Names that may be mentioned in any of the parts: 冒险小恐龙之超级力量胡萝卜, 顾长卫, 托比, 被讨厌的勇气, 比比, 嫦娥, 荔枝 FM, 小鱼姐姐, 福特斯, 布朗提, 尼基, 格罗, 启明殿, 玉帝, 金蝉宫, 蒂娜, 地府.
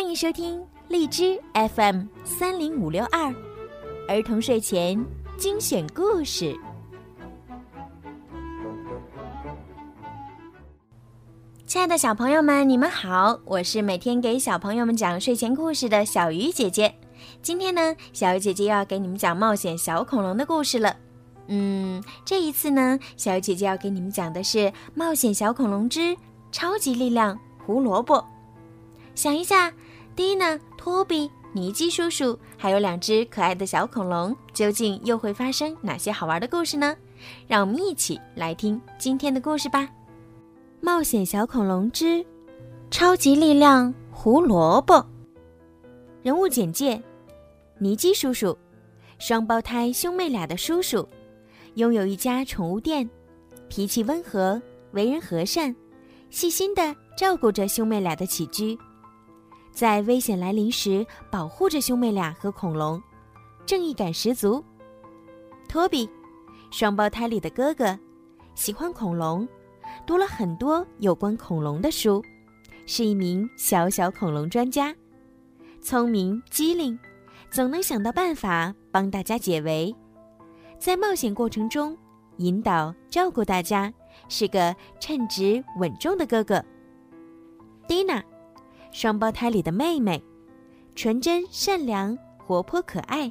欢迎收听荔枝 FM30562儿童睡前精选故事。亲爱的小朋友们，你们好，我是每天给小朋友们讲睡前故事的小鱼姐姐。今天呢，小鱼姐姐要给你们讲冒险小恐龙的故事了。这一次呢，小鱼姐姐要给你们讲的是冒险小恐龙之超级力量胡萝卜。想一下，第一呢，托比、尼基叔叔还有两只可爱的小恐龙究竟又会发生哪些好玩的故事呢？让我们一起来听今天的故事吧。冒险小恐龙之超级力量胡萝卜。人物简介：尼基叔叔，双胞胎兄妹俩的叔叔，拥有一家宠物店，脾气温和，为人和善，细心地照顾着兄妹俩的起居，在危险来临时保护着兄妹俩和恐龙，正义感十足。托比，双胞胎里的哥哥，喜欢恐龙，读了很多有关恐龙的书，是一名小小恐龙专家，聪明机灵，总能想到办法帮大家解围，在冒险过程中引导照顾大家，是个称职稳重的哥哥。蒂娜，双胞胎里的妹妹，纯真善良，活泼可爱，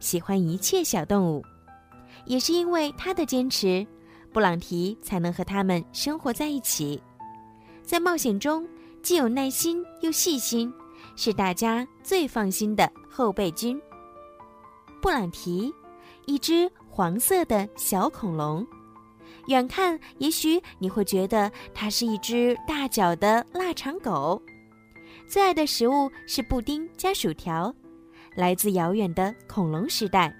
喜欢一切小动物，也是因为她的坚持，布朗提才能和他们生活在一起，在冒险中既有耐心又细心，是大家最放心的后备军。布朗提，一只黄色的小恐龙，远看也许你会觉得它是一只大脚的腊肠狗，最爱的食物是布丁加薯条，来自遥远的恐龙时代，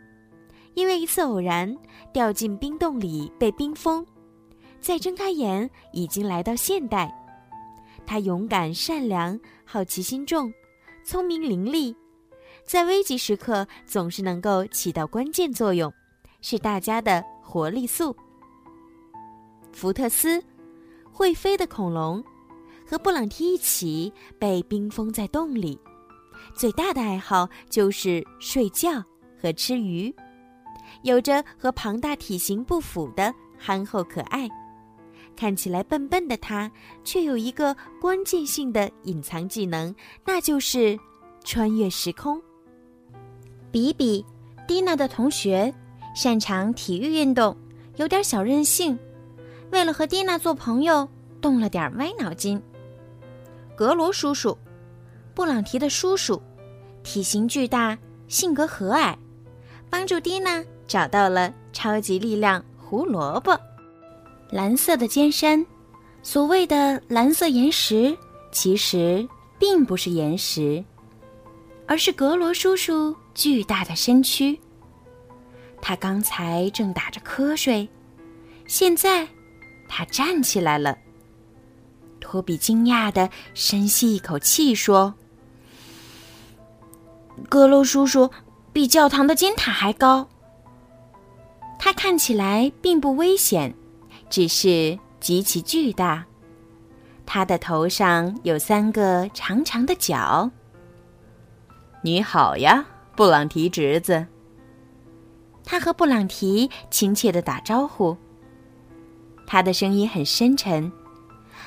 因为一次偶然掉进冰洞里被冰封，再睁开眼已经来到现代。他勇敢善良，好奇心重，聪明伶俐，在危急时刻总是能够起到关键作用，是大家的活力素。福特斯，会飞的恐龙，和布朗提一起被冰封在洞里，最大的爱好就是睡觉和吃鱼，有着和庞大体型不符的憨厚可爱，看起来笨笨的他却有一个关键性的隐藏技能，那就是穿越时空。比比，蒂娜的同学，擅长体育运动，有点小任性，为了和蒂娜做朋友动了点歪脑筋。格罗叔叔，布朗提的叔叔，体型巨大，性格和蔼，帮助蒂娜找到了超级力量胡萝卜。蓝色的尖山，所谓的蓝色岩石其实并不是岩石，而是格罗叔叔巨大的身躯。他刚才正打着瞌睡，现在他站起来了。托比惊讶地深吸一口气说：“格罗叔叔比教堂的金塔还高。”他看起来并不危险，只是极其巨大。他的头上有三个长长的角。你好呀，布朗提侄子。他和布朗提亲切地打招呼。他的声音很深沉，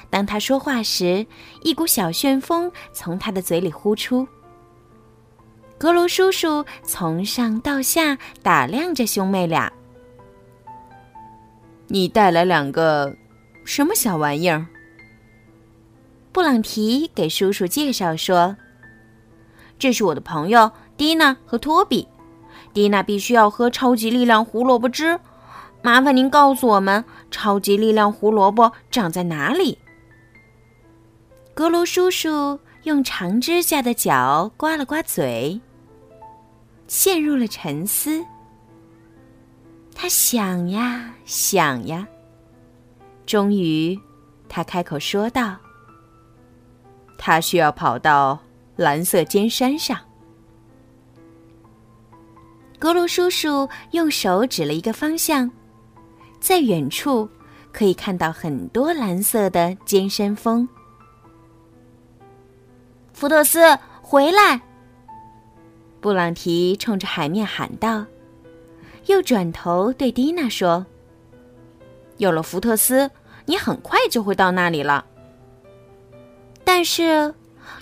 当他说话时，一股小旋风从他的嘴里呼出。格罗叔叔从上到下打量着兄妹俩。你带来两个什么小玩意儿？布朗提给叔叔介绍说：这是我的朋友蒂娜和托比，蒂娜必须要喝超级力量胡萝卜汁，麻烦您告诉我们超级力量胡萝卜长在哪里？格罗叔叔用长指甲的脚刮了刮嘴，陷入了沉思。他想呀想呀，终于他开口说道：他需要跑到蓝色尖山上。格罗叔叔用手指了一个方向，在远处可以看到很多蓝色的尖山峰。福特斯，回来！”布朗提冲着海面喊道，又转头对迪娜说：“有了福特斯，你很快就会到那里了。”但是，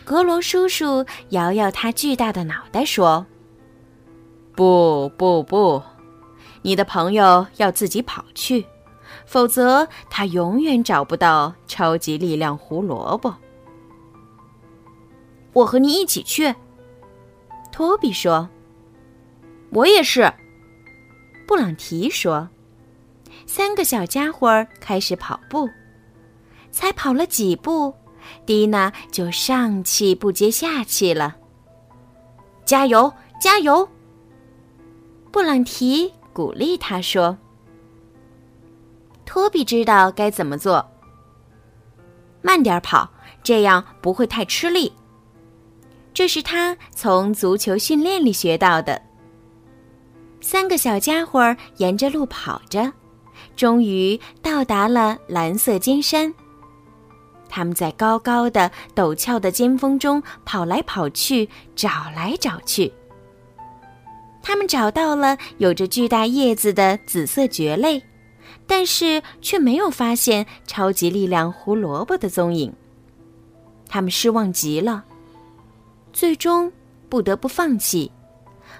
格罗叔叔摇摇他巨大的脑袋说：“不不不，你的朋友要自己跑去，否则他永远找不到超级力量胡萝卜。”“我和你一起去。”托比说。“我也是。”布朗提说。三个小家伙开始跑步，才跑了几步，蒂娜就上气不接下气了。“加油，加油！”布朗提鼓励他说。托比知道该怎么做。“慢点跑，这样不会太吃力。”这是他从足球训练里学到的。三个小家伙沿着路跑着，终于到达了蓝色尖山。他们在高高的陡峭的尖峰中跑来跑去，找来找去。他们找到了有着巨大叶子的紫色蕨类，但是却没有发现超级力量胡萝卜的踪影。他们失望极了，最终不得不放弃，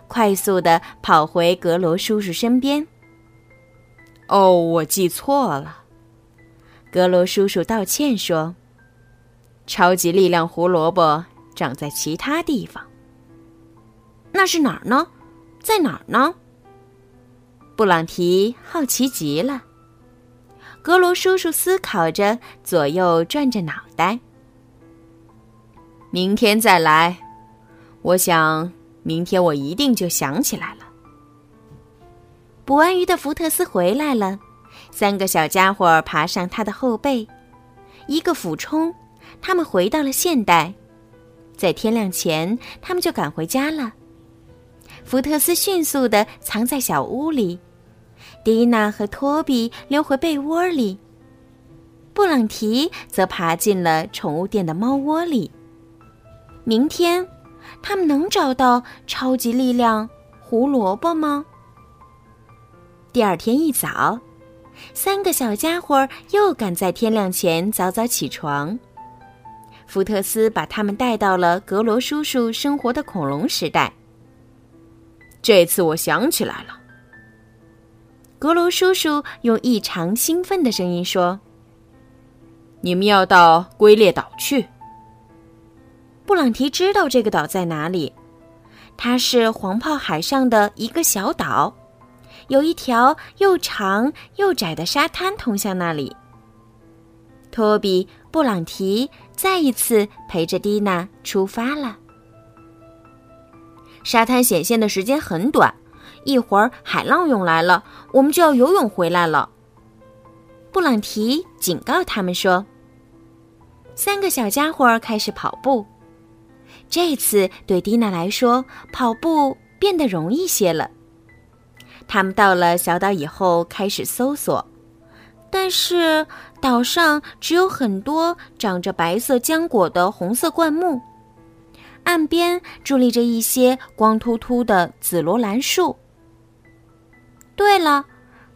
快速地跑回格罗叔叔身边。“哦，我记错了。”格罗叔叔道歉说，“超级力量胡萝卜长在其他地方。”“那是哪儿呢？在哪儿呢？”布朗提好奇极了。格罗叔叔思考着，左右转着脑袋。“明天再来，我想明天我一定就想起来了。”捕完鱼的福特斯回来了，三个小家伙爬上他的后背，一个俯冲，他们回到了现代。在天亮前，他们就赶回家了。福特斯迅速地藏在小屋里，迪娜和托比溜回被窝里，布朗提则爬进了宠物店的猫窝里。明天，他们能找到超级力量胡萝卜吗？第二天一早，三个小家伙又赶在天亮前早早起床。福特斯把他们带到了格罗叔叔生活的恐龙时代。“这次我想起来了。”格罗叔叔用异常兴奋的声音说，“你们要到龟裂岛去。”布朗提知道这个岛在哪里，它是黄泡海上的一个小岛，有一条又长又窄的沙滩通向那里。托比、布朗提再一次陪着蒂娜出发了。沙滩显现的时间很短，一会儿海浪涌来了，我们就要游泳回来了。布朗提警告他们说。三个小家伙开始跑步。这次对蒂娜来说，跑步变得容易些了。他们到了小岛以后开始搜索，但是岛上只有很多长着白色浆果的红色灌木，岸边伫立着一些光秃秃的紫罗兰树。对了，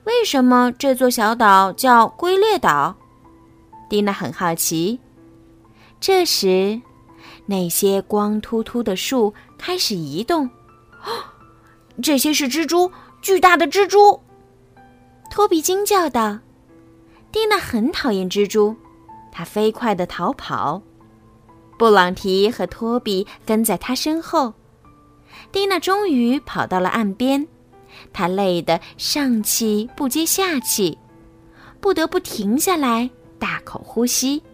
为什么这座小岛叫龟裂岛？蒂娜很好奇。这时，那些光秃秃的树开始移动。这些是蜘蛛，巨大的蜘蛛！托比惊叫道。蒂娜很讨厌蜘蛛，她飞快地逃跑。布朗提和托比跟在她身后。蒂娜终于跑到了岸边，她累得上气不接下气，不得不停下来大口呼吸。“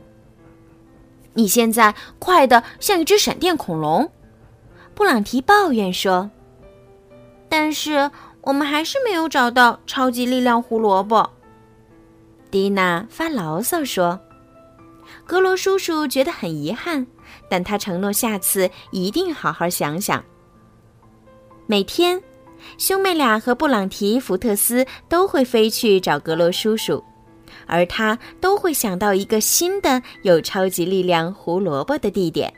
你现在快得像一只闪电恐龙。”布朗提抱怨说。“但是我们还是没有找到超级力量胡萝卜。”蒂娜发牢骚说。格罗叔叔觉得很遗憾，但他承诺下次一定好好想想。每天，兄妹俩和布朗提、福特斯都会飞去找格罗叔叔，而他都会想到一个新的有超级力量胡萝卜的地点。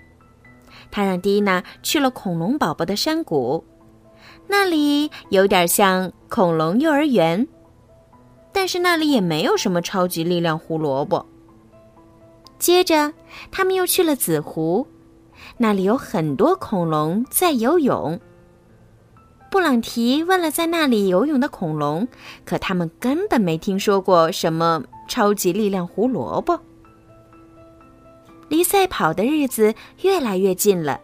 他让蒂娜去了恐龙宝宝的山谷，那里有点像恐龙幼儿园，但是那里也没有什么超级力量胡萝卜。接着，他们又去了紫湖，那里有很多恐龙在游泳。布朗提问了在那里游泳的恐龙，可他们根本没听说过什么超级力量胡萝卜。离赛跑的日子越来越近了，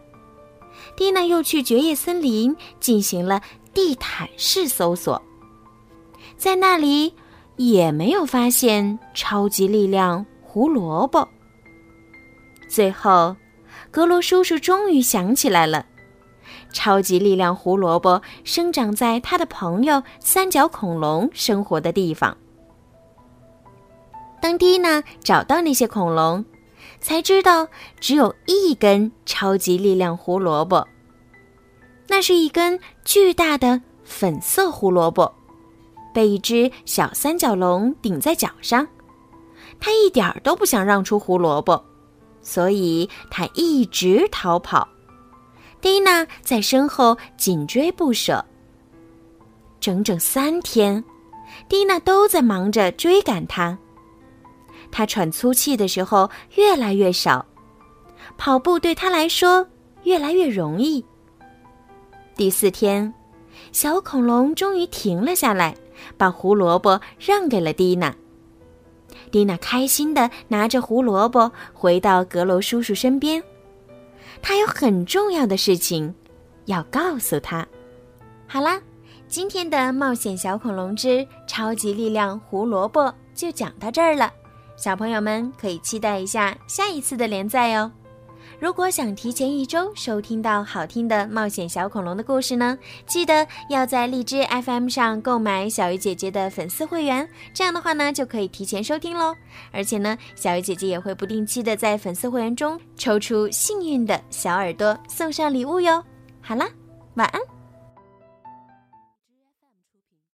蒂娜又去绝叶森林进行了地毯式搜索，在那里也没有发现超级力量胡萝卜。最后，格罗叔叔终于想起来了，超级力量胡萝卜生长在他的朋友三角恐龙生活的地方。当蒂娜找到那些恐龙，才知道只有一根超级力量胡萝卜，那是一根巨大的粉色胡萝卜，被一只小三角龙顶在脚上。他一点儿都不想让出胡萝卜，所以他一直逃跑。蒂娜在身后紧追不舍。整整3天，蒂娜都在忙着追赶他。他喘粗气的时候越来越少，跑步对他来说越来越容易。第4天，小恐龙终于停了下来，把胡萝卜让给了蒂娜。蒂娜开心地拿着胡萝卜回到阁楼叔叔身边，他有很重要的事情要告诉他。好啦，今天的冒险小恐龙之超级力量胡萝卜就讲到这儿了，小朋友们可以期待一下下一次的连载哦。如果想提前1周收听到好听的冒险小恐龙的故事呢，记得要在荔枝 FM 上购买小鱼姐姐的粉丝会员，这样的话呢就可以提前收听咯。而且呢，小鱼姐姐也会不定期的在粉丝会员中抽出幸运的小耳朵送上礼物哟。好啦，晚安。